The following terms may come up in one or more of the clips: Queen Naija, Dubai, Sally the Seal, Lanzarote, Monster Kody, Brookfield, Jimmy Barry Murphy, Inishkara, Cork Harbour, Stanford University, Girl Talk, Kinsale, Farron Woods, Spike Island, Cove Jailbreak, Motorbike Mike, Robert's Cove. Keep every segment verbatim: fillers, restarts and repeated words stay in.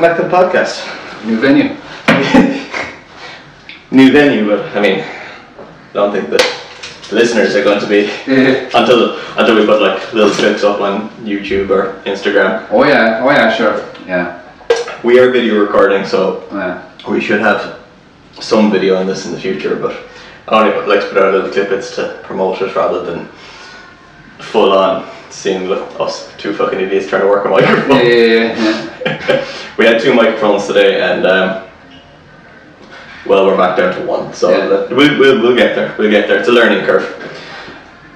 Welcome back to the podcast. New venue. New venue, but I mean, I don't think the listeners are going to be until until we put like little clips up on YouTube or Instagram. Oh yeah, oh yeah, sure, yeah. We are video recording, so yeah. We should have some video on this in the future, but I only like to put out little clippets to promote it rather than full on seeing us two fucking idiots trying to work a microphone. Yeah, yeah, yeah, yeah. We had two microphones today, and um, well, we're back down to one. So yeah. we'll, we'll we'll get there. We'll get there. It's a learning curve.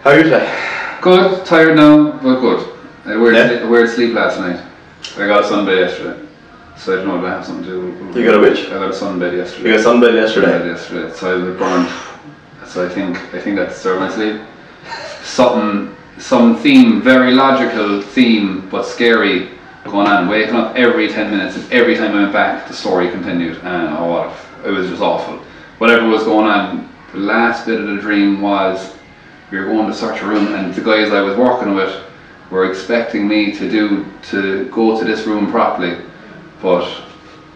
How are you today? Good. Tired now, but good. I weird, yeah. sli- weird sleep last night. I got a sunbed yesterday, so I don't know if I have something to do with. You got a which? I got a sunbed yesterday. You got a sunbed yesterday. Sunbed yesterday. So I was a bit burned. So I think I think that disturbed my sleep. Something. Some theme, very logical theme, but scary going on. Waking up every ten minutes, and every time I went back, the story continued. And oh, it was just awful. Whatever was going on, the last bit of the dream was we were going to search a room, and the guys I was working with were expecting me to do to go to this room properly, but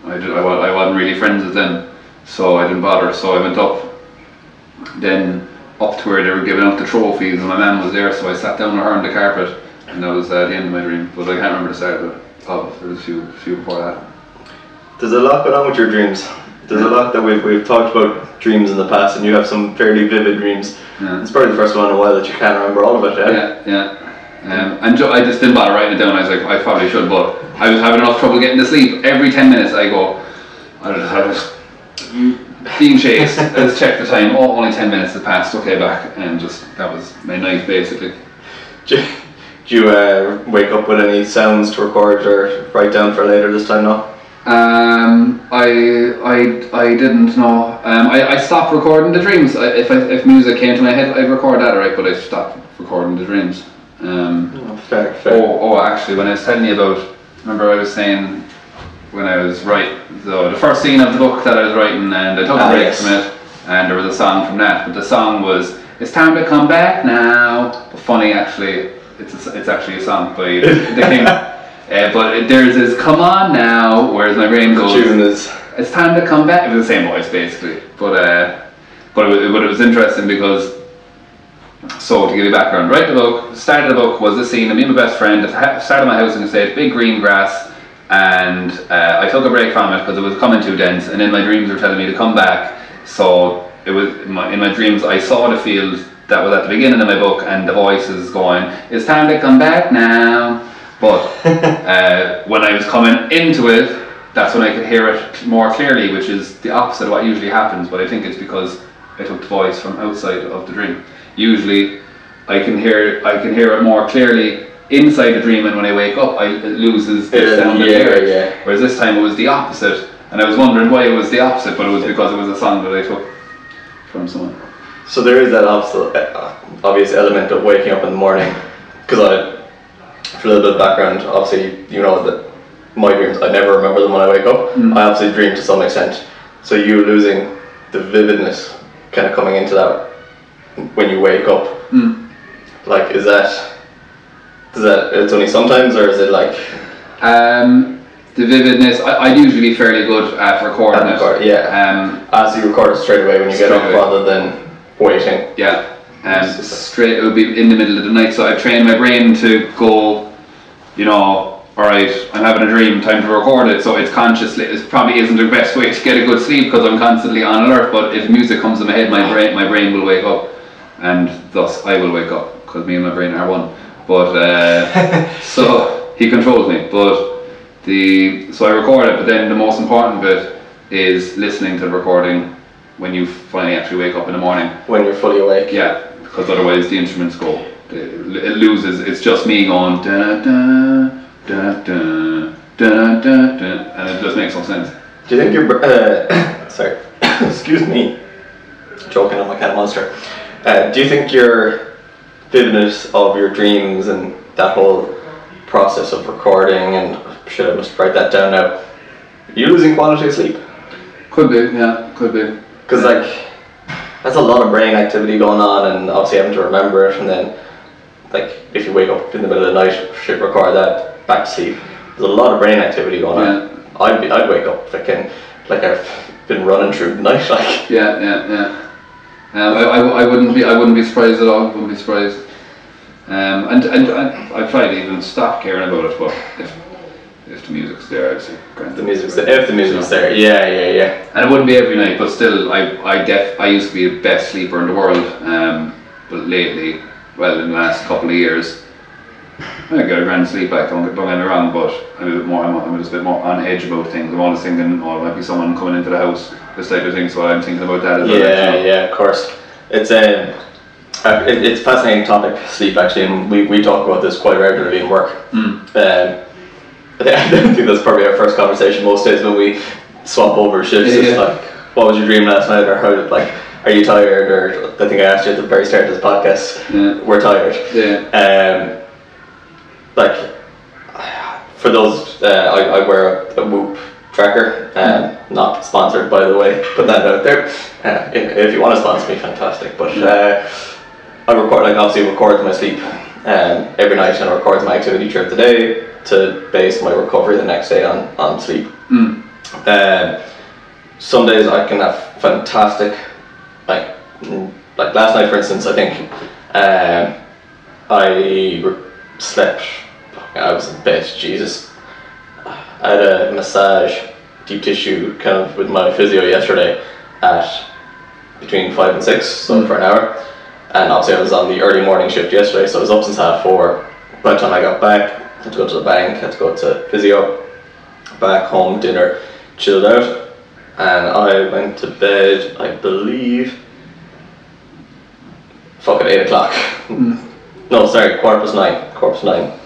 I did. I, I wasn't really friends with them, so I didn't bother. So I went up. Then. Up to where they were giving out the trophies, and my man was there, so I sat down with her on the carpet, and that was uh, the end of my dream. But I can't remember the start of it. Oh, there was a few, few before that. There's a lot going on with your dreams. There's yeah. a lot that we've we've talked about dreams in the past, and you have some fairly vivid dreams. Yeah. It's probably the first one in a while that you can't remember all of it. Yeah, yeah. yeah. Um, and jo- I just didn't bother writing it down. I was like, I probably should, but I was having enough trouble getting to sleep. Every ten minutes, I go, I don't know how to. Being chased, let's check the time, oh, only ten minutes had passed, okay, back, and just, that was my night, basically. Do you, do you uh, wake up with any sounds to record or write down for later this time now? Um, I I, I didn't, no. Um, I, I stopped recording the dreams. I, if I, if music came to my head, I'd record that, right, but I stopped recording the dreams. Um, oh, fair, fair. Oh, oh, actually, when I was telling you about, remember I was saying, when I was writing, so the first scene of the book that I was writing, and I took a break from it, and there was a song from that, but the song was "It's Time to Come Back Now," but funny actually, it's a, it's actually a song by the King, uh, but it, there's this "Come On Now," whereas my brain goes, is, "It's time to come back," it was the same voice basically, but uh, but it, but it was interesting because, so to give you background, write the book, start of the book was the scene of me and my best friend, at the start of my house in the state, big green grass, and uh, I took a break from it because it was coming too dense, and then my dreams were telling me to come back, so it was in my, in my dreams I saw the field that was at the beginning of my book, and the voice is going, "It's time to come back now," but uh, when I was coming into it, that's when I could hear it more clearly, which is the opposite of what usually happens, but I think it's because I took the voice from outside of the dream. Usually I can hear I can hear it more clearly inside the dream, and when I wake up, I, it loses the sound of yeah, it. Yeah. Whereas this time it was the opposite, and I was wondering why it was the opposite, but it was because it was a song that I took from someone. So there is that obvious element of waking up in the morning, because I, for a little bit of background, obviously you know that my dreams, I never remember them when I wake up, mm. I obviously dream to some extent, so you losing the vividness kind of coming into that when you wake up, mm. like is that... Is that it's only sometimes, or is it like um, the vividness? I, I'd usually be fairly good at recording at record, it. Yeah. Um, as you record it straight away when you get up, away. rather than waiting. Yeah. Um, straight. It would be in the middle of the night, so I've trained my brain to go. You know, all right, I'm having a dream. Time to record it. So it's consciously. It probably isn't the best way to get a good sleep because I'm constantly on alert. But if music comes to my head, my brain, my brain will wake up, and thus I will wake up because me and my brain are one. But uh, so he controls me. But the so I record it. But then the most important bit is listening to the recording when you finally actually wake up in the morning. When you're fully awake. Yeah, because otherwise the instruments go. It loses. It's just me going da da da da da da da, and it just makes no sense. Do you think your uh, sorry, excuse me, joking. I'm like a monster. Uh, do you think your vividness of your dreams and that whole process of recording and shit, I must write that down now. You're losing quality of sleep. Could be, yeah, could be. Because yeah. like, that's a lot of brain activity going on, and obviously having to remember it, and then like if you wake up in the middle of the night, shit, record that, back to sleep. There's a lot of brain activity going yeah. on. I'd be, I'd wake up thinking like I've been running through the night. Like yeah, yeah, yeah. Um, I, I, I wouldn't be I wouldn't be surprised at all. Wouldn't be surprised. Um, and and I, I tried to even stop caring about it, but if if the music's there, I'd say. The music's there. If the music's there, yeah, yeah, yeah. And it wouldn't be every night, but still, I I def I used to be the best sleeper in the world. Um, but lately, well, in the last couple of years, I got a grand sleep back. Don't, don't get me wrong, but I'm a bit more. I'm, I'm just a bit more on edge about things. I'm always thinking, oh, there might be someone coming into the house. This type of thing, so I'm thinking about that as well. Yeah, so. yeah, of course. It's a um, it, it's a fascinating topic, sleep, actually, and we, we talk about this quite regularly in work. Mm. Um, I think that's probably our first conversation most days when we swap over shifts. Yeah, it's yeah. like, what was your dream last night, or how did, like, are you tired, or I think I asked you at the very start of this podcast, yeah. we're tired. Yeah. Um, like, for those, uh, I, I wear a, a Whoop tracker, um, mm. not sponsored by the way, put that out there. Uh, if, if you want to sponsor me, fantastic. But uh, I record, like obviously record my sleep um, every night, and I record my activity throughout the day to base my recovery the next day on, on sleep. Mm. Um, some days I can have fantastic, like like last night for instance, I think um, I re- slept, I was in bed, Jesus. I had a massage, deep tissue, kind of with my physio yesterday at between five and six, so mm. for an hour. And obviously I was on the early morning shift yesterday, so I was up since half four. By the time I got back, I had to go to the bank, had to go to physio, back home, dinner, chilled out. And I went to bed, I believe, fuck at eight o'clock. Mm. No, sorry, quarter past nine, quarter past nine.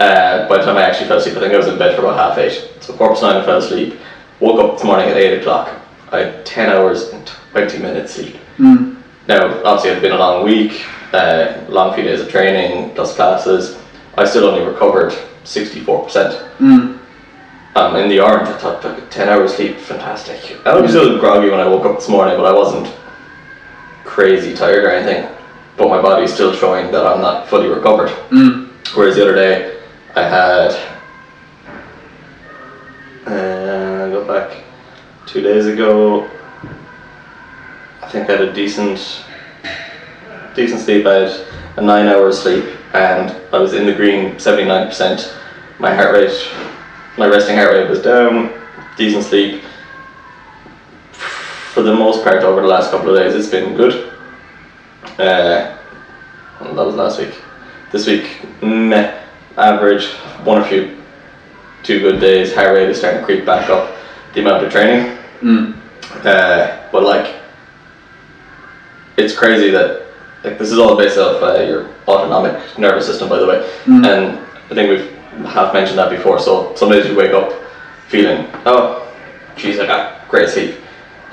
Uh, by the time I actually fell asleep, I think I was in bed for about half eight. So quarter past nine, I fell asleep. Woke up this morning at eight o'clock. I had ten hours and twenty minutes sleep. Mm. Now, obviously, it's been a long week, uh, long few days of training plus classes. I still only recovered sixty-four percent. Mm. Um, in the orange, I thought ten hours sleep, fantastic. I was mm. a little groggy when I woke up this morning, but I wasn't crazy tired or anything. But my body's still showing that I'm not fully recovered. Mm. Whereas the other day, I had, uh, go back two days ago, I think I had a decent, decent sleep. I had a nine hour sleep and I was in the green seventy-nine percent. My heart rate, my resting heart rate was down, decent sleep. For the most part over the last couple of days, it's been good. Uh, that was last week. This week, meh. Average, one or few, two good days, heart rate is starting to creep back up the amount of training. Mm. Uh, but like, it's crazy that, like, this is all based off uh, your autonomic nervous system, by the way. Mm. And I think we've half mentioned that before. So some days you wake up feeling, oh, geez, I got great sleep.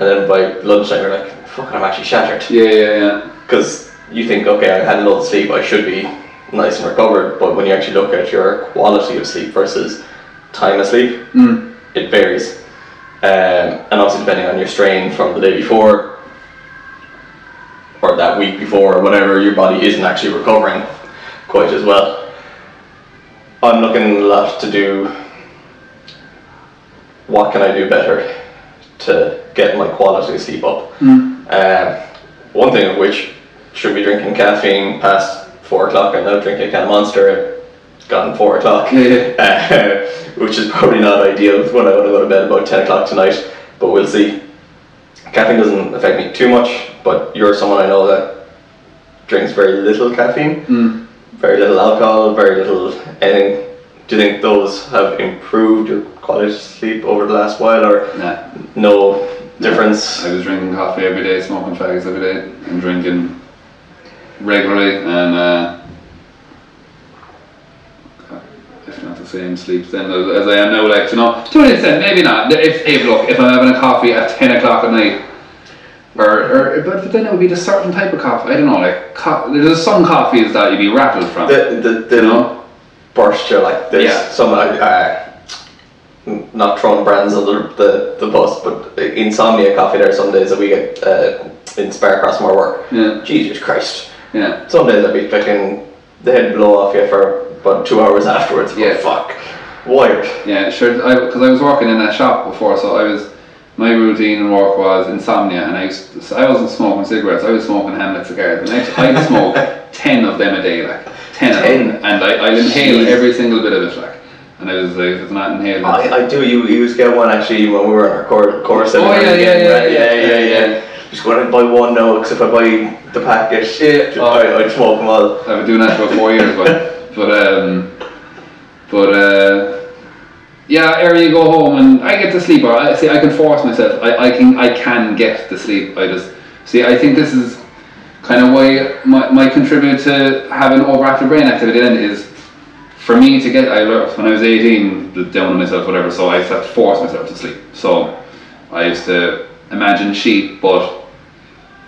And then by lunchtime, you're like, fuck, I'm actually shattered. Yeah, yeah, yeah. Because you think, okay, I had a lot of sleep, I should be nice and recovered, but when you actually look at your quality of sleep versus time asleep, mm. it varies. Um, and obviously depending on your strain from the day before or that week before or whatever, your body isn't actually recovering quite as well. I'm looking a lot to do, what can I do better to get my quality of sleep up? Mm. Um, one thing of which, should be drinking caffeine past four o'clock. I'm now drinking a can of Monster, it's gotten four o'clock, yeah. uh, which is probably not ideal when I want to go to bed about ten o'clock tonight, but we'll see. Caffeine doesn't affect me too much, but you're someone I know that drinks very little caffeine, mm. very little alcohol, very little anything. Do you think those have improved your quality of sleep over the last while, or nah. no difference? I was drinking coffee every day, smoking fags every day, and drinking regularly, and uh, if not the same sleeps then as, as I am now, like, you know, to an extent, maybe not. If, if look, if I'm having a coffee at ten o'clock at night, or, or but then it would be the certain type of coffee. I don't know, like co- there's some coffees that you'd be rattled from. The the, the you know? burst you like this. Yeah. Some uh, not throwing brands under the the bus, but insomnia coffee. There are some days that we get uh, in spare across more work. Yeah. Jesus Christ. Yeah. Some days I'd be picking the head blow off you for about two hours afterwards. Yeah. Fuck. Wired. Yeah, sure. Because I, I was working in a shop before, so I was, my routine and work was insomnia, and I used to, I wasn't smoking cigarettes. I was smoking Hamlet cigars. The next, I'd smoke ten of them a day, like ten, ten. Of them, and I I'd inhale Jeez. every single bit of it, like. And I was like, it's not inhaling. I, I do. You you used to get one actually when we were in our cor course. Oh yeah, yeah, yeah, right? yeah, yeah, yeah, yeah, yeah. Just go and buy one now, because if I buy the package, yeah, oh, I, I'd smoke them all. I've been doing that for four years, but but um. But uh, yeah, ere you go home, and I get to sleep. Or I see, I can force myself. I, I can, I can get the sleep. I just see. I think this is kind of why my my contributor to having overactive brain activity then is for me to get. I learned when I was eighteen, down on myself, whatever. So I had to force myself to sleep. So I used to imagine sheep, but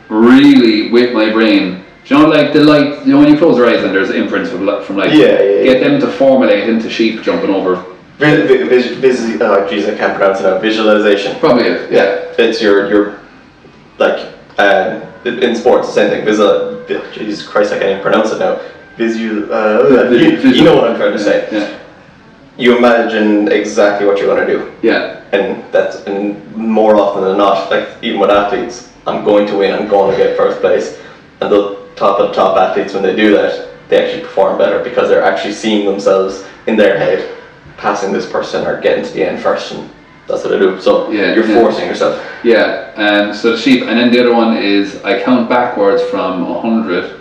really with my brain. Do you know, like the light, you know, when you close your eyes and there's imprints from light, from light. Yeah, yeah, get yeah. them to formulate into sheep jumping over. Vis vis vis oh, geez, I can't pronounce it now. Visualization. Probably is, yeah. It's your, your like, um, in sports, same thing. Visual, Jesus Christ, I can't even pronounce it now. Visual, uh, you, you know what I'm trying to say. Yeah, yeah. You imagine exactly what you want to do. Yeah. And that's, and more often than not, like, even with athletes, I'm going to win, I'm going to get first place. And they'll, top of top athletes, when they do that, they actually perform better because they're actually seeing themselves in their head passing this person or getting to the end first, and that's what they do. So yeah, you're yeah. forcing yourself. Yeah, and um, so the sheep, and then the other one is I count backwards from a hundred,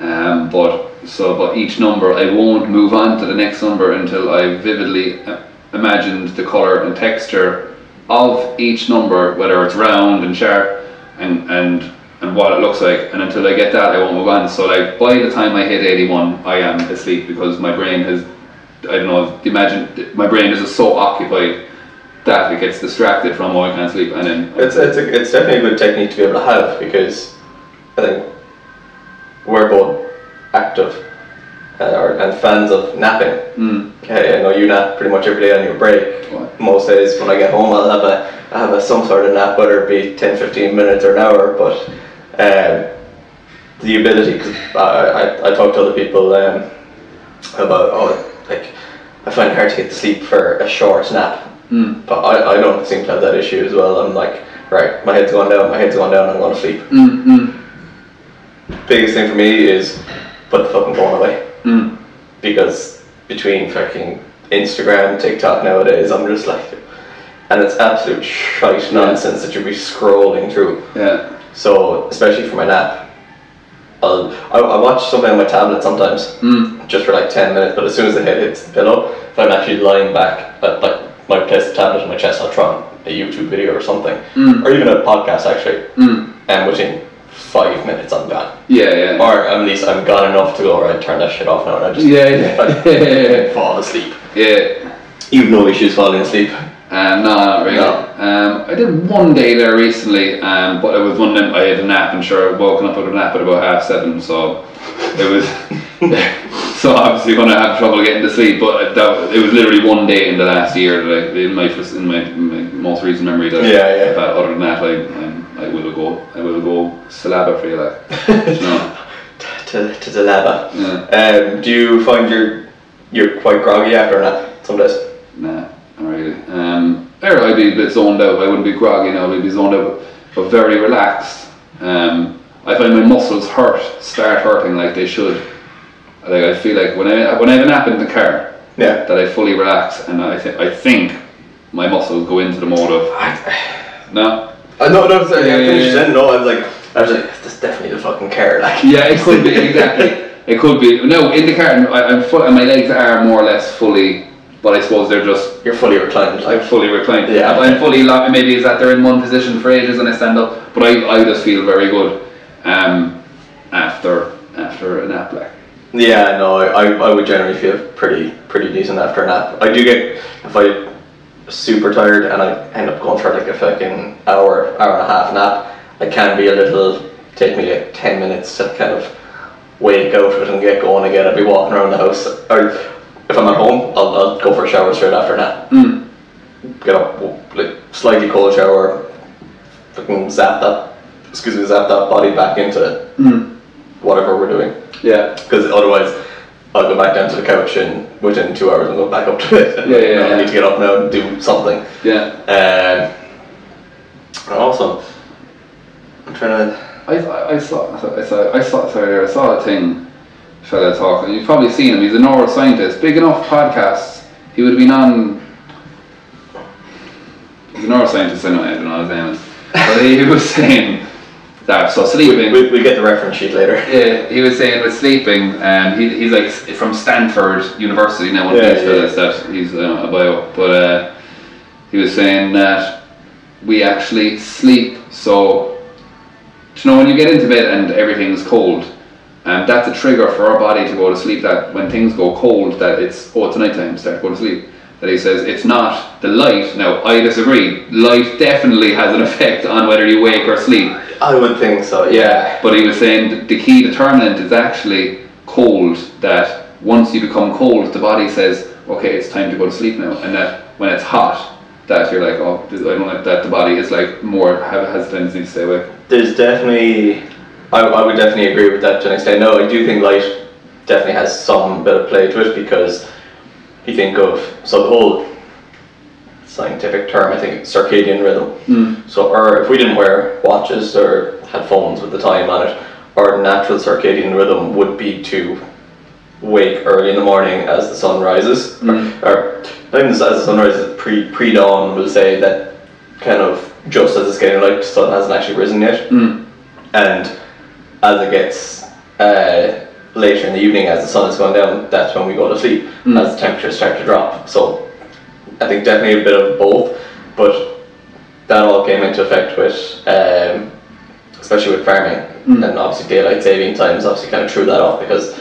um, but so but each number I won't move on to the next number until I vividly imagined the color and texture of each number, whether it's round and sharp, and and. and what it looks like, and until I get that I won't move on. So like by the time I hit eighty-one I am asleep, because my brain has, I don't know, imagine my brain is just so occupied that it gets distracted from, oh, I can't sleep, and then it's, it's, a, it's definitely a good technique to be able to have, because I think we're both active uh, or, and fans of napping. mm. Okay, I know you nap pretty much every day on your break. What? Most days when I get home I'll have a I have a, some sort of nap, whether it be ten fifteen minutes or an hour, but Um, the ability, cause I, I, I talk to other people um, about, oh, like, I find it hard to get to sleep for a short nap, mm. but I, I don't seem to have that issue as well. I'm like, right, my head's going down, my head's going down, I'm going to sleep. Mm-hmm. Biggest thing for me is put the fucking phone away, mm. because between fucking Instagram, TikTok nowadays, I'm just like, and it's absolute shite nonsense yeah. that you'll be scrolling through. Yeah. So, especially for my nap, I'll, I, I watch something on my tablet sometimes, mm. just for like ten minutes, but as soon as the head hits the pillow, if I'm actually lying back, I, like, my place the tablet on my chest, I'll try on a YouTube video or something, mm. or even a podcast actually, mm. and within five minutes I'm gone. Yeah, yeah. Or at least I'm gone enough to go, alright, turn that shit off now, and I just yeah, yeah. I, yeah. fall asleep. Yeah. You've no issues falling asleep. Um, no, not really. No. Um, I did one day there recently, um, but it was one night I had a nap, and sure, I'd woken up with a nap at about half seven, so it was, so obviously going to have trouble getting to sleep, but that, it was literally one day in the last year that I, in my first, in my, my most recent memory that yeah, I, yeah. I've had. Other than that, I, I, I will go, I will go slabber for you, like, you know. to, to the lava. Yeah. Um, do you find you're, you're quite groggy after a nap some days? Nah. Really. Um, there I'd be a bit zoned out. I wouldn't be groggy now, I'd be zoned out, but very relaxed. Um, I find my muscles hurt, start hurting like they should. Like I feel like when I when I have a nap in the car, yeah, that I fully relax, and I think I think my muscles go into the mode of no, uh, no, no, sorry, yeah, I finished yeah, yeah. no. I was like, I was like, that's definitely the fucking car. Like, yeah, it could be exactly. It could be no in the car. I, I'm full, and my legs are more or less fully. But I suppose they're just... You're fully reclined. Like. I'm fully reclined. Yeah. I'm fully... Maybe it's that they're in one position for ages and I stand up. But I, I just feel very good um, after after a nap. Like. Yeah, no, I, I would generally feel pretty pretty decent after a nap. I do get... If I'm super tired and I end up going for like a fucking hour, hour and a half nap, I can be a little... Take me like ten minutes to kind of wake out of it and get going again. I'd be walking around the house. Or, if I'm at home, I'll, I'll go for a shower straight after that. Mm. Get up, like, slightly cold shower, fucking zap that, excuse me, zap that body back into mm. whatever we're doing. Yeah. Because otherwise, I'll go back down to the couch and within two hours I'll go back up to it. Yeah, yeah, you know, yeah. I need to get up now and do something. Yeah. Um, awesome. I'm trying to... I, I saw I saw, I saw, sorry, I saw a thing, fella talking, you've probably seen him, he's a neuroscientist, big enough podcasts, he would have been on... He's a neuroscientist anyway, I don't know his name is. But he was saying that, so sleeping... We, we, we get the reference sheet later. Yeah, he was saying with sleeping, um, he, he's like from Stanford University, now one of these fellas that he's uh, a bio, but uh, he was saying that we actually sleep so... You know, when you get into bed and everything's cold, um, that's a trigger for our body to go to sleep, that when things go cold, that it's, oh, it's nighttime, start to go to sleep. That he says, it's not the light. Now, I disagree. Light definitely has an effect on whether you wake or sleep. I would think so, yeah. But he was saying the key determinant is actually cold, that once you become cold, the body says, okay, it's time to go to sleep now. And that when it's hot, that you're like, oh, I don't like that, the body is like more, has a tendency to stay awake. There's definitely, I, I would definitely agree with that to an extent. No, I do think light definitely has some bit of play to it, because you think of, so the whole scientific term, I think, it's circadian rhythm. Mm. So our, if we didn't wear watches or had phones with the time on it, our natural circadian rhythm would be to wake early in the morning as the sun rises. Mm. Or, or I think as the sun rises, pre, pre-dawn, we'll say, that kind of just as it's getting light, the sun hasn't actually risen yet. Mm. And as it gets uh, later in the evening, as the sun is going down, that's when we go to sleep, mm. as the temperatures start to drop. So I think definitely a bit of both, but that all came into effect with, um, especially with farming, mm. and obviously daylight saving times obviously kind of threw that off, because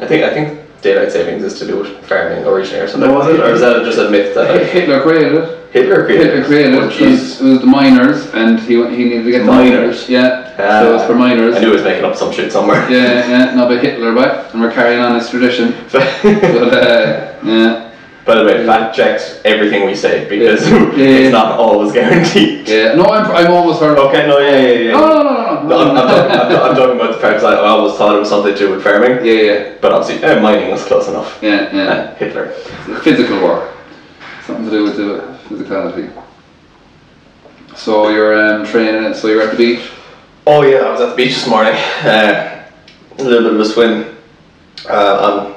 I think I think daylight savings is to do with farming originally or something. No, was it? Or is that just a myth that Hitler created it? Hitler created, Hitler created oh, it, was, it was the miners, and he he needed to get the miners, miners. yeah, uh, so it was for miners. I knew he was making up some shit somewhere. Yeah, yeah, no, but Hitler, right, and we're carrying on his tradition. but, uh, yeah. By the way, fact checks everything we say, because yeah. Yeah, it's yeah. not always guaranteed. Yeah, no, I'm, I'm almost heard of it. Okay, no, yeah, yeah, yeah. No, no, no, no. no I'm, I'm, talking, I'm, I'm talking about the fact that I always thought it was something to do with farming. Yeah, yeah. But obviously, uh, mining was close enough. Yeah, yeah. Uh, Hitler. Physical war. Something to do with the... physicality. So you're um, training, so you're at the beach? Oh yeah, I was at the beach this morning. Uh, a little bit of a swim. Uh, I'm,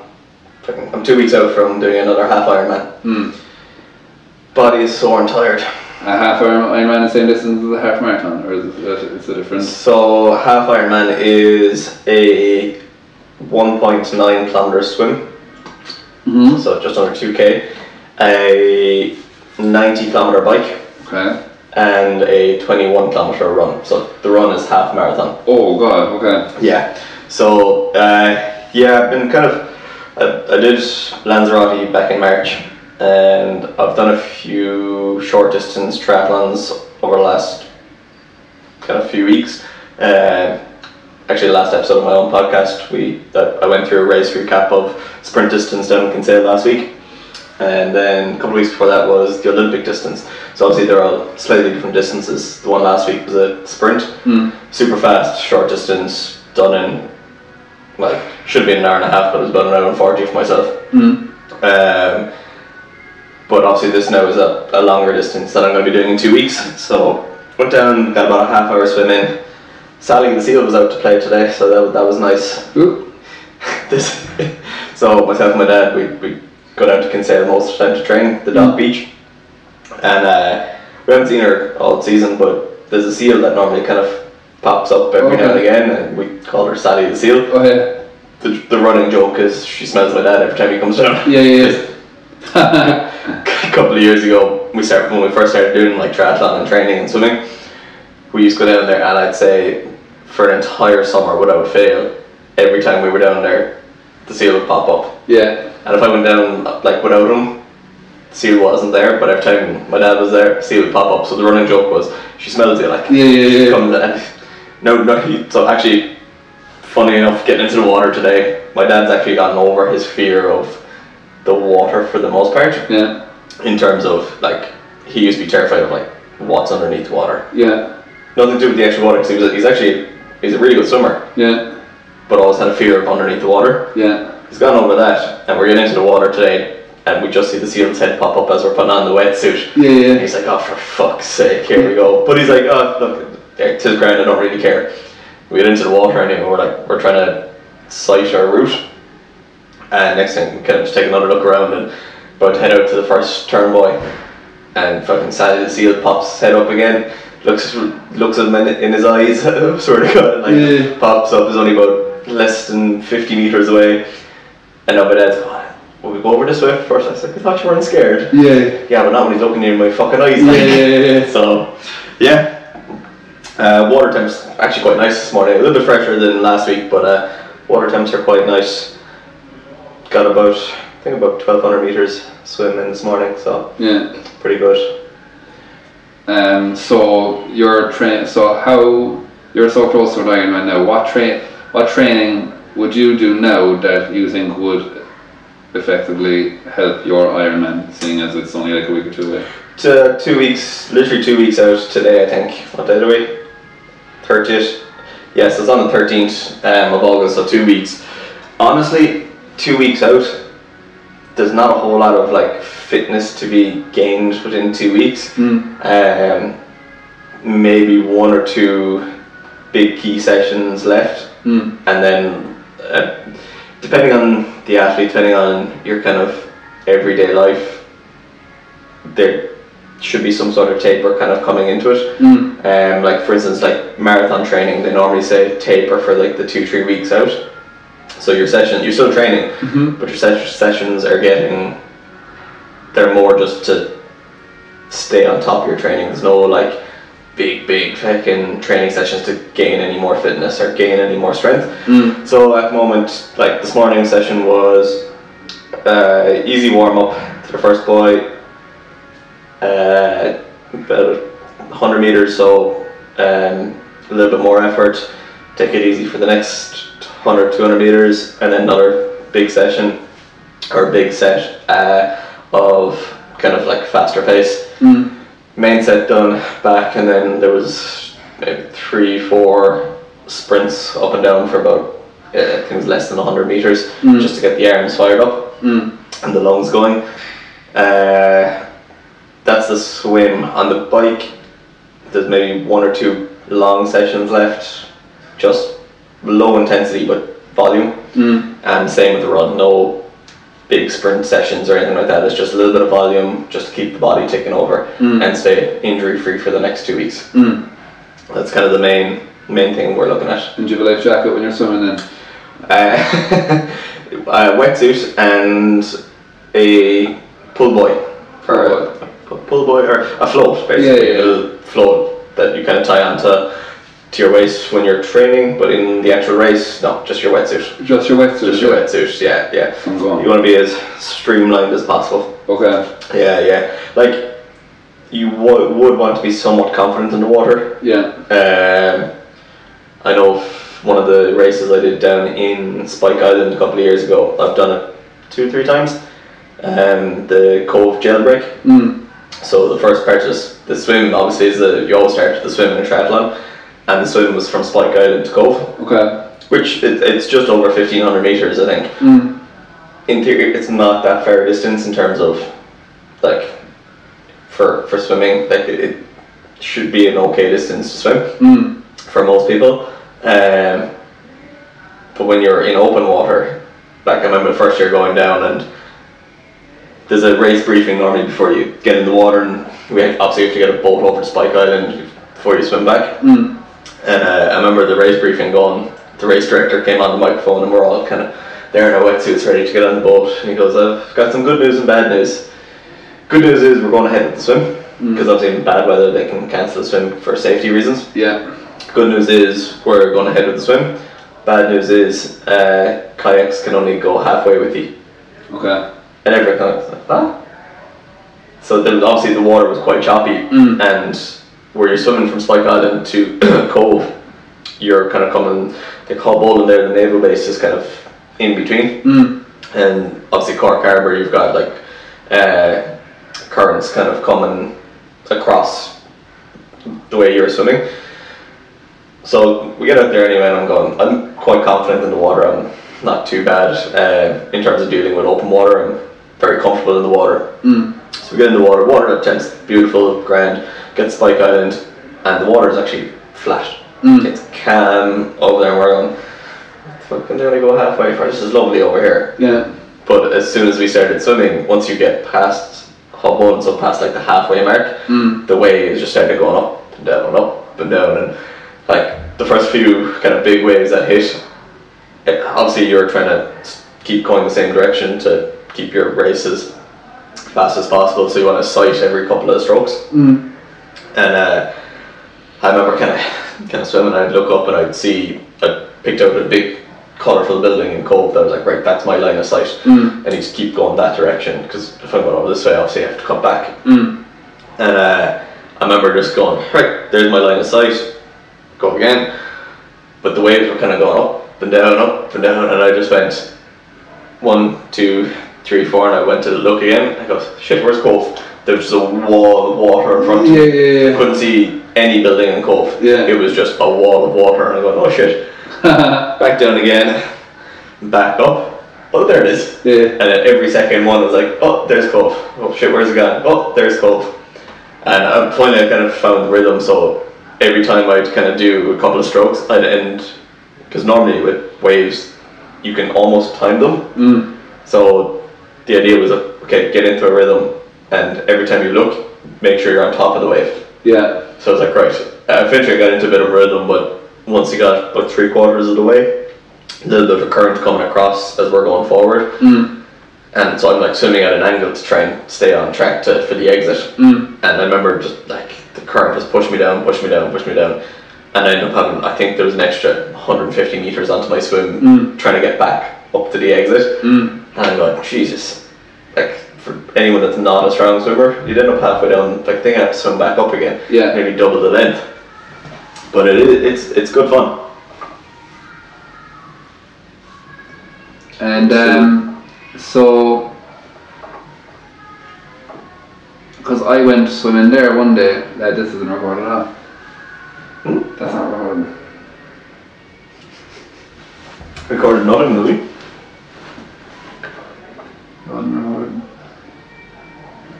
I'm two weeks out from doing another half Ironman. Mm. Body is sore and tired. A half Ironman is the same distance as a half marathon, or is it it's a different? So half Ironman is a one point nine kilometer swim, mm-hmm. so just under two K. A ninety kilometer bike, okay, and a twenty-one kilometer run. So the run is half marathon. Oh god, okay. Yeah. So uh, yeah, I've been kind of I, I did Lanzarote back in March, and I've done a few short distance triathlons over the last kind of few weeks. Uh, actually, the last episode of my own podcast, we that I went through a race recap of sprint distance down in Kinsale last week. And then a couple of weeks before that was the Olympic distance. So obviously they're all slightly different distances. The one last week was a sprint, mm. super fast, short distance, done in, well, should have been an hour and a half, but it was about an hour and forty for myself. Mm. Um, but obviously this now is a, a longer distance that I'm going to be doing in two weeks. So went down, got about a half hour swim in. Sally the Seal was out to play today, so that, that was nice. Ooh. this, so myself and my dad, we... we go down to Kinsale most of the time to train, the dock beach, and uh, we haven't seen her all season, but there's a seal that normally kind of pops up every okay. now and again, and we call her Sally the Seal. Oh yeah. The, the running joke is she smells my dad every time he comes down. Yeah, yeah, yeah. A couple of years ago, we started, when we first started doing like triathlon and training and swimming, we used to go down there, and I'd say for an entire summer without fail, every time we were down there, the seal would pop up. Yeah. And if I went down like without him, the seal wasn't there, but every time my dad was there, the seal would pop up. So the running joke was, she smells you, like, yeah, yeah, yeah. Come and, no, no, he, so actually, funny enough, getting into the water today, my dad's actually gotten over his fear of the water for the most part. Yeah. In terms of, like, he used to be terrified of, like, what's underneath water. Yeah. Nothing to do with the actual water, because he was, he's actually, he's a really good swimmer. Yeah. But always had a fear of underneath the water. Yeah. He's gone over that, and we're getting into the water today, and we just see the seal's head pop up as we're putting on the wetsuit. Yeah, yeah. And he's like, oh, for fuck's sake, here we go. But he's like, oh, look, to the ground, I don't really care. We get into the water anyway, we're like, we're trying to sight our route. And next thing, we kind of just take another look around and about to head out to the first turnboy. And fucking Sally the Seal pops his head up again, looks looks at him in his eyes, sort of got, like, yeah. Pops up, is only about less than fifty metres away. And now my dad's, oh, will we go over this way first? I was like, I thought you weren't scared. Yeah. Yeah, but not when he's looking in my fucking eyes. Yeah, yeah, yeah, yeah. So, yeah. Uh, water temps actually quite nice this morning, a little bit fresher than last week, but uh, water temps are quite nice. Got about, I think about twelve hundred metres swim in this morning, so yeah, pretty good. Um, so your train, so how you're so close to Ironman right now. What train, what training would you do now that you think would effectively help your Ironman, seeing as it's only like a week or two away? To two weeks, literally two weeks out today, I think. What day do we? thirtieth. Yes, it's on the thirteenth um, of August, so two weeks. Honestly, two weeks out. There's not a whole lot of like fitness to be gained within two weeks. Mm. Um, maybe one or two big key sessions left, mm. and then uh, depending on the athlete, depending on your kind of everyday life, there should be some sort of taper kind of coming into it. Mm. Um, like for instance, like marathon training, they normally say taper for like the two three weeks out. So your session, you're still training, mm-hmm. but your ses sessions are getting, they're more just to stay on top of your training. There's no like big, big fucking training sessions to gain any more fitness or gain any more strength. Mm. So at the moment, like this morning's session was uh, easy warm up to the first boy, uh, about one hundred meters, so um, a little bit more effort. Take it easy for the next one hundred, two hundred meters, and then another big session or big set uh, of kind of like faster pace. Mm. Main set done, back, and then there was maybe three, four sprints up and down for about uh, things less than one hundred meters, mm. just to get the arms fired up, mm. and the lungs going. Uh, that's the swim. On the bike, there's maybe one or two long sessions left. Just low intensity but volume, mm. and same with the run, no big sprint sessions or anything like that. It's just a little bit of volume just to keep the body ticking over, mm. and stay injury free for the next two weeks. Mm. That's kind of the main main thing we're looking at. And do you have a life jacket when you're swimming then? Uh, a wetsuit and a pull boy, or a, a pull boy or a float basically, yeah, yeah. a little float that you kind of tie onto to your waist when you're training, but in the actual race, no, just your wetsuit. Just your wetsuit? Just your yeah. wetsuit, yeah, yeah. I'm going. You want to be as streamlined as possible. Okay. Yeah, yeah. Like, you w would want to be somewhat confident in the water. Yeah. Um, I know one of the races I did down in Spike Island a couple of years ago, I've done it two, three times, um, the Cove Jailbreak. Mm. So the first part is the swim, obviously, is the, you always start the swim in a triathlon. And the swim was from Spike Island to Cove. Okay. Which, it, it's just over fifteen hundred metres, I think. Mm. In theory, it's not that far distance in terms of, like, for for swimming, like, it, it should be an okay distance to swim, mm. for most people. Um, but when you're in open water, like, I remember the first year going down, and there's a race briefing normally before you get in the water, and we obviously have to get a boat over to Spike Island before you swim back. Mm. And uh, I remember the race briefing going, the race director came on the microphone and we're all kind of there in our wetsuits ready to get on the boat, and he goes, I've got some good news and bad news. Good news is we're going ahead with the swim, because mm. obviously in bad weather they can cancel the swim for safety reasons. Yeah. Good news is we're going ahead with the swim. Bad news is uh, kayaks can only go halfway with you. Okay. And everyone kind of was like, huh? So then obviously the water was quite choppy, mm. and where you're swimming from Spike Island to Cove, you're kind of coming, they call Bowling there, the naval base is kind of in between, mm. and obviously Cork Harbour, you've got like uh, currents kind of coming across the way you're swimming. So we get out there anyway and I'm going, I'm quite confident in the water, I'm not too bad uh, in terms of dealing with open water. I'm very comfortable in the water. Mm. So we get in the water, water that tends beautiful, grand, get Spike Island, and the water is actually flat. Mm. It's calm over there. We're going, fucking, they only go halfway for this is lovely over here. Yeah. But as soon as we started swimming, once you get past hub one, so past like the halfway mark, mm. the waves just started going up and down and up and down, and like the first few kind of big waves that hit, it, obviously you're trying to keep going the same direction to keep your race as fast as possible, so you want to sight every couple of strokes. Mm. And uh, I remember kind of kind of swimming, I'd look up and I'd see, I picked out a big colourful building in Cove that I was like, right, that's my line of sight. Mm. And you just keep going that direction, because if I'm going over this way, obviously I have to cut back. Mm. And uh, I remember just going, right, there's my line of sight, go again. But the waves were kind of going up and down, up and down, and I just went one, two, three, four, and I went to look again. I go, shit, where's Cove? There was just a wall of water in front of me. Yeah, yeah, yeah. Couldn't see any building in Cove. Yeah. It was just a wall of water, and I go, oh shit. Back down again, back up, oh there it is. Yeah. And then every second one was like, oh there's Cove, oh shit where's it gone, oh there's Cove. And I finally kind of found the rhythm, so every time I'd kind of do a couple of strokes I'd end, because normally with waves you can almost time them. Mm. So the idea was like, okay, get into a rhythm, and every time you look make sure you're on top of the wave. Yeah. So it's like, right, eventually I got into a bit of a rhythm, but once you got about three quarters of the way, a little bit of a current coming across as we're going forward. Mm. And so I'm like swimming at an angle to try and stay on track to for the exit. Mm. And I remember just like the current was pushing me down, pushing me down, pushing me down. And I ended up having, I think there was an extra one hundred fifty meters onto my swim, mm. trying to get back up to the exit. Mm. And I'm like, Jesus, like for anyone that's not a strong swimmer, you'd end up halfway down, like think I have to swim back up again. Yeah. Maybe double the length. But it is, it's it's good fun. And um, so, because I went swimming there one day. Uh, this isn't recorded at all. Hmm? That's not recorded. Recorded not in the movie. Unrecorded.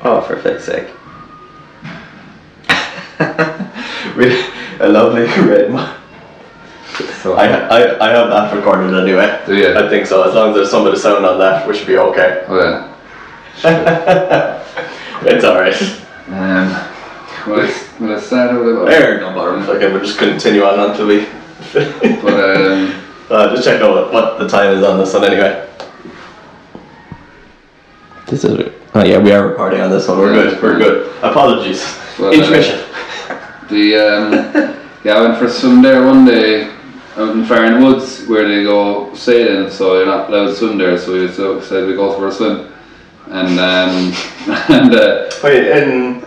Oh, for fuck's sake. Really? A lovely red mile. So I, I, I have that recorded anyway. Do you? I think so. As long as there's some bit of sound on that, we should be okay. Oh yeah. Sure. It's alright. Um, well, it's, well, it's sad over the there, no bother. Okay, we'll just continue on until we. But um, uh, just check out what the time is on this one anyway. This is. Oh yeah, we are recording on this one. We're yeah, good. We're good. Apologies. Well, intermission. The um, yeah, I went for a swim there one day out in Farron Woods where they go sailing, so you're not allowed to swim there. So we so said we go for a swim, and um, and uh, wait, in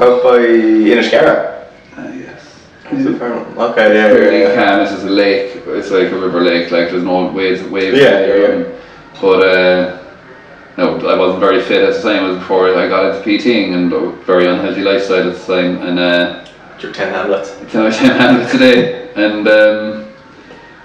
out by Inishkara. Uh, yes. Mm. Okay, yeah, fairly yeah, yeah. calm. It's just a lake. It's like a river lake. Like there's no waves, waves. Yeah, there, yeah, yeah. But uh, no, I wasn't very fit at the time. It was before I got into PTing and a very unhealthy lifestyle at the time. And uh, took ten hamlets. Took ten hamlets today, and um,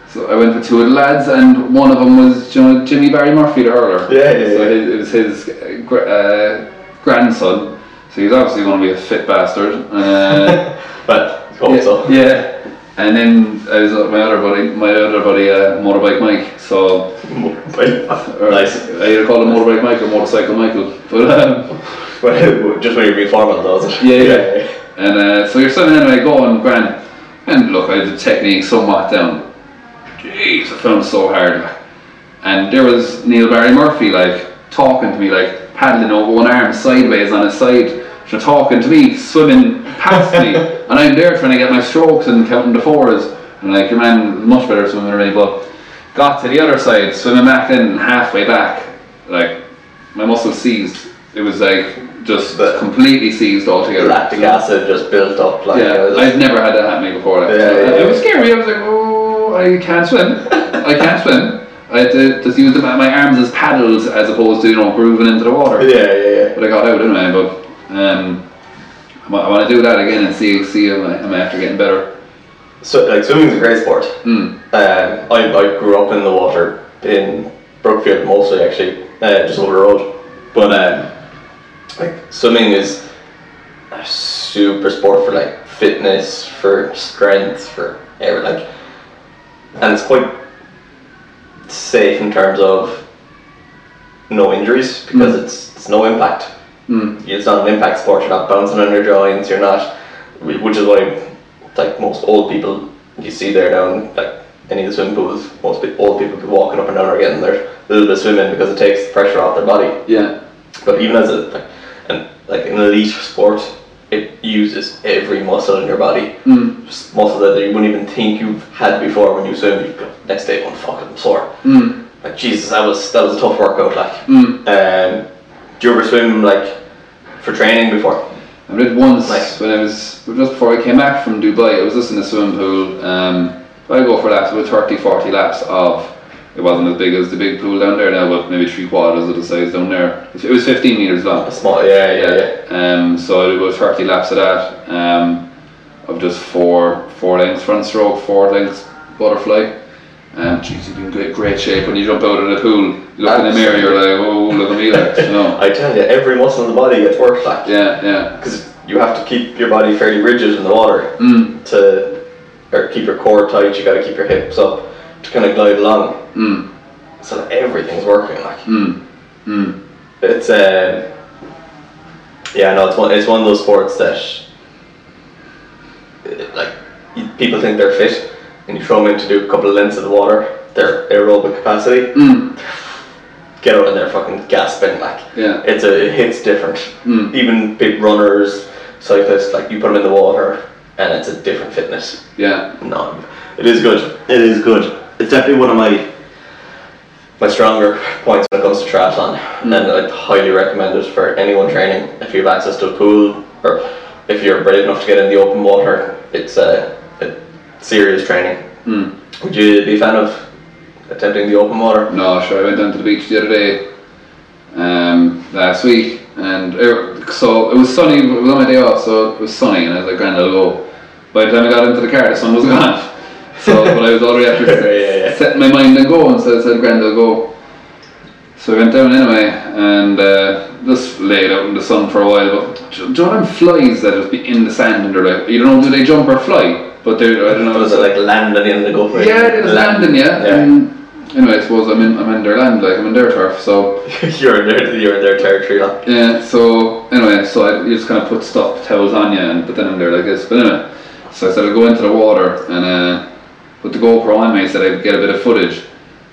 so I went with two of the lads, and one of them was Jimmy Barry Murphy, the hurler. Yeah, yeah. So yeah. It was his uh, grandson. So he's obviously going to be a fit bastard. Uh, but hope yeah, so. Yeah. And then I was with my other buddy, my other buddy, uh, Motorbike Mike. So Motorbike, nice. I either call him Motorbike Mike or Motorcycle Michael. But um, well, just when you're being formal, though, isn't it? Yeah, yeah. yeah. And uh, so you're sitting there and I go on grand, and look, I had the technique somewhat down. Jeez, I found it so hard. And there was Neil Barry Murphy, like talking to me, like paddling over one arm sideways on his side. They're talking to me, swimming past me, and I'm there trying to get my strokes and counting the fours. And like, your man much better swimming than me, but got to the other side, swimming back in, halfway back, like my muscles seized. It was like just but completely seized altogether. Lactic so, acid just built up. Like yeah, was, I've never had that happen to me before. Like, yeah, so, yeah, it yeah. was scary. I was like, oh, I can't swim. I can't swim. I had to just use the, my arms as paddles as opposed to, you know, grooving into the water. Yeah, yeah, yeah. But I got out anyway, but. Um, I want to do that again and see see am I, am I after getting better. So, like, swimming's a great sport. Mm. Uh, I, I grew up in the water in Brookfield mostly, actually, uh, just over the road. But um, like, swimming is a super sport for like fitness, for strength, for everything. Like, and it's quite safe in terms of no injuries because mm. it's it's no impact. Mm. It's not an impact sport. You're not bouncing on your joints. You're not, which is why. Like most old people you see there now, in, like any of the swim pools, most old people be walking up and down or getting their little bit of swimming because it takes the pressure off their body. Yeah. But even as a like an like an elite sport, it uses every muscle in your body. Mm. Muscles that you wouldn't even think you've had before when you swim. You go next day, one fucking I'm sore. Mm. Like Jesus, that was that was a tough workout. Like, mm. um, do you ever swim like for training before? I did once like, when I was just before I came back from Dubai. I was just in a swimming pool. Um, I go for laps about thirty, forty laps of. It wasn't as big as the big pool down there now, but maybe three quarters of the size down there. It was fifteen meters long. Small, yeah, yeah, yeah. Um, so I did about thirty laps of that. Um, of just four, four lengths front stroke, four lengths butterfly. Um, geez, you're in great, great shape when you jump out of the pool. You look Absolutely. in the mirror, you're like, oh, look at me like, you know. I tell you, every muscle in the body gets worked like. Yeah, yeah. Because you have to keep your body fairly rigid in the water mm. to, or keep your core tight. You got to keep your hips up to kind of glide along. Mm. So that everything's working like. Mm. Mm. It's uh, yeah, no, it's one, it's one of those sports that, like, people think they're fit. And you throw them in to do a couple of lengths of the water, their aerobic capacity, mm. get out and they're fucking gasping like. Yeah. It's a, it hits different. Mm. Even big runners, cyclists, like you put them in the water and it's a different fitness. Yeah. No, it is good. It is good. It's definitely one of my my stronger points when it comes to triathlon. Mm. And I highly recommend it for anyone training. If you have access to a pool or if you're brave enough to get in the open water, it's a uh, serious training. Mm. Would you be a fan of attempting the open water? No, sure. I went down to the beach the other day, um, last week, and it, so it was sunny. It was on my day off, so it was sunny, and I was like, "Grand, I'll go." By the time I got into the car, the sun was gone. So, but I was already after yeah, yeah. setting my mind and going, so I said, "Grand, I'll go." So I went down anyway, and uh, just laid out in the sun for a while. But do you know them flies that just be in the sand, and they're like, you don't know, do they jump or fly? But they, I don't know. Was it like land and in the go for it? Yeah, it was landing, yeah. yeah. Um, anyway, I suppose I'm in, I'm in their land, like I'm in their turf, so. you're in their, you're in their territory, like. Yeah. So anyway, so I you just kind of put stuff towels on you, and but then I'm there like this. But anyway, so I said I'll go into the water and uh, put the GoPro on me, so that I'd get a bit of footage.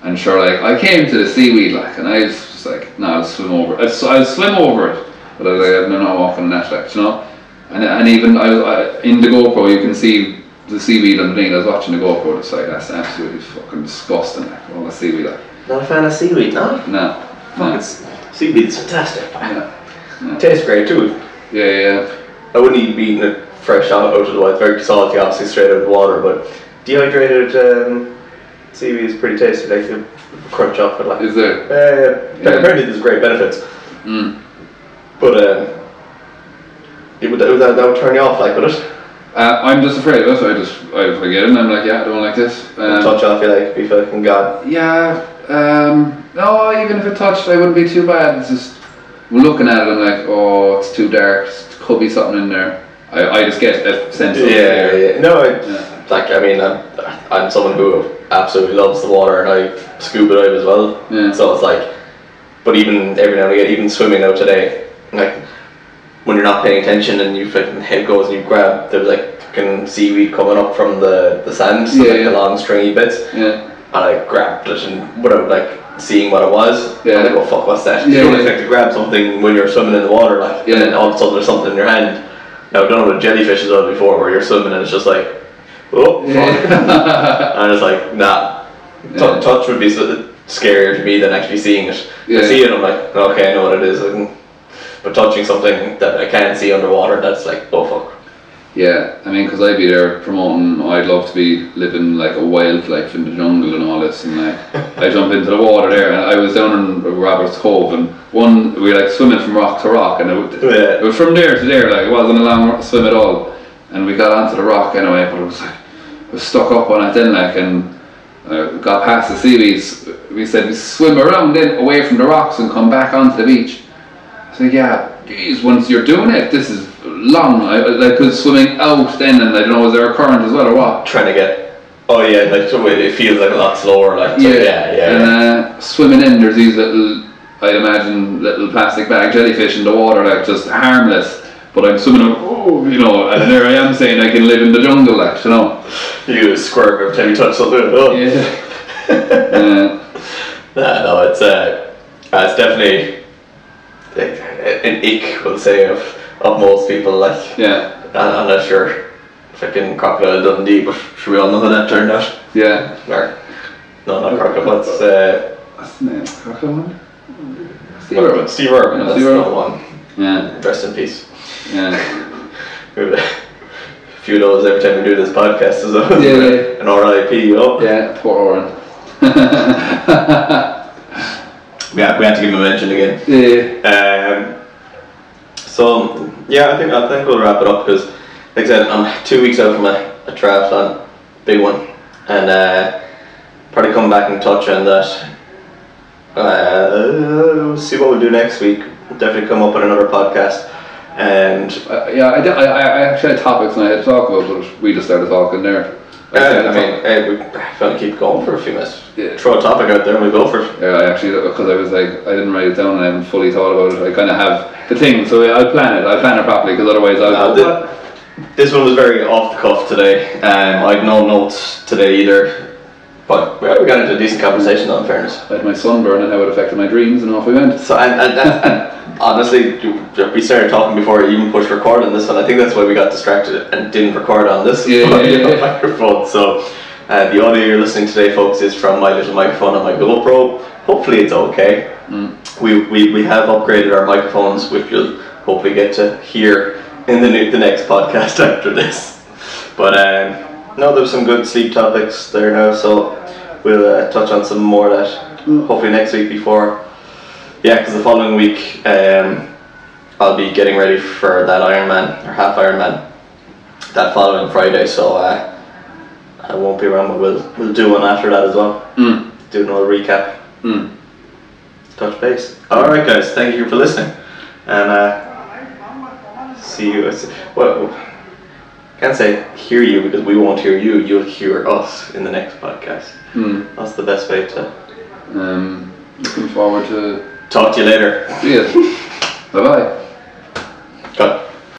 And sure, like I came to the seaweed, like, and I was just like, no, nah, I'll swim over it. I'll, I'll swim over it, but I was like, I'm not walking on that, like, you know. And and even I, I in the GoPro, you can see. The seaweed underneath. I was watching the GoPro. It's like that's absolutely fucking disgusting. Like all the seaweed. Like. Not a fan of seaweed, no. No. Fuck, it's seaweed's fantastic. Yeah. Yeah. Tastes great too. Yeah, yeah. I wouldn't even be eating it fresh out of the water. It's very salty, obviously, straight out of the water. But dehydrated um, seaweed is pretty tasty. Like the crunch off it. Like. Is there? Uh, yeah. Apparently, there's great benefits. Mm. But um, it would that, that would turn you off, like, would it? Uh, I'm just afraid of it, so I just I forget it and I'm like, yeah, I don't like this. Um, touch off you like, be fucking god. Yeah, um, no, even if it touched, I wouldn't be too bad. It's just, looking at it, I'm like, oh, it's too dark, it could be something in there. I, I just get a sense yeah, of it. Yeah, yeah, no, I, yeah. like, I mean, I'm, I'm someone who absolutely loves the water and I scuba dive as well. Yeah. So it's like, but even every now and again, even swimming out today, like, when you're not paying attention and you fit and the head goes and you grab, there's like fucking seaweed coming up from the, the sand, so yeah, like yeah. the long stringy bits. Yeah. And I grabbed it and without like seeing what it was, yeah. I go, fuck, what's that? Yeah, you don't yeah. expect to grab something when you're swimming in the water, like, yeah. and then all of a sudden there's something in your hand. Now, I've done it with jellyfishes well before where you're swimming and it's just like, oh, fuck. Yeah. And it's like, nah. T- yeah. Touch would be so scarier to me than actually seeing it. Yeah. I see it, I'm like, okay, I know what it is. I can, but touching something that I can't see underwater, that's like, oh fuck. Yeah, I mean, because I'd be there promoting, oh, I'd love to be living like a wildlife in the jungle and all this, and like, I jump into the water there, and I was down in Robert's Cove, and one, we were like swimming from rock to rock, and it was, yeah. it was from there to there, like, it wasn't a long swim at all, and we got onto the rock anyway, but it was like, was stuck up on it then, like, and uh, got past the seaweeds. We said we swim around then away from the rocks and come back onto the beach. I said, yeah, geez, once you're doing it, this is long. I, I could swimming out then, and I don't know, was there a current as well or what? Trying to get, oh yeah, like so it feels like a lot slower, like so, yeah, yeah, yeah. And uh, swimming in, there's these little, I imagine, little plastic bag jellyfish in the water, like just harmless. But I'm swimming, up, oh, you know, and there I am saying I can live in the jungle, like, you know. You get a squirt every time you touch something. Oh. Yeah. uh, nah, no, it's uh, it's definitely an ick, we'll say, of of most people, like. Yeah. Unless you're fucking Crocodile Dundee, but should we all know how that turned out? Yeah. Or, no, not Crocodile. What's uh? What's the name? Crocodile one. Steve Irwin. Steve Irwin. Yeah, that's Steve Irwin. The one. Yeah. Rest in peace. Yeah. A few of those every time we do this podcast is well. Yeah, yeah. An R I P, you know? Yeah, poor Oren. we, had, we had to give him a mention again. Yeah. Um, so, yeah, I think, I think we'll wrap it up because, like I said, I'm two weeks out from a, a triathlon, big one, and uh, probably come back and touch on that. Uh, see what we'll do next week. Definitely come up with another podcast. And uh, yeah, I, I, I actually had topics and I had to talk about, but we just started talking there. I, uh, I mean, hey, we going to keep going for a few minutes. Yeah. Throw a topic out there and we go for it. Yeah, I actually, because I was like, I didn't write it down and I haven't fully thought about it. I kind of have the thing, so I plan it. I plan it properly, because otherwise I'll uh, go, what? This one was very off the cuff today. Um, I had no notes today either, but we got into a decent conversation, though, in fairness. I had my sunburn and how it affected my dreams, and off we went. So, and, and, and honestly, we started talking before I even pushed record on this one. I think that's why we got distracted and didn't record on this yeah, yeah, yeah, yeah. microphone. So uh, the audio you're listening today, folks, is from my little microphone on my GoPro. Hopefully it's okay. Mm. We, we we have upgraded our microphones, which you'll hopefully get to hear in the, new, the next podcast after this. But um, no, there was some good sleep topics there now, so we'll uh, touch on some more of that mm. hopefully next week before... Yeah, because the following week um, I'll be getting ready for that Ironman, or half Ironman, that following Friday, so uh, I won't be around, but we'll, we'll do one after that as well. Mm. Do another recap. Mm. Touch base. Alright guys, thank you for listening. And uh, see you. Well, can't say hear you, because we won't hear you, you'll hear us in the next podcast. Mm. That's the best way to... Um, looking forward to... Talk to you later. See ya. Bye-bye.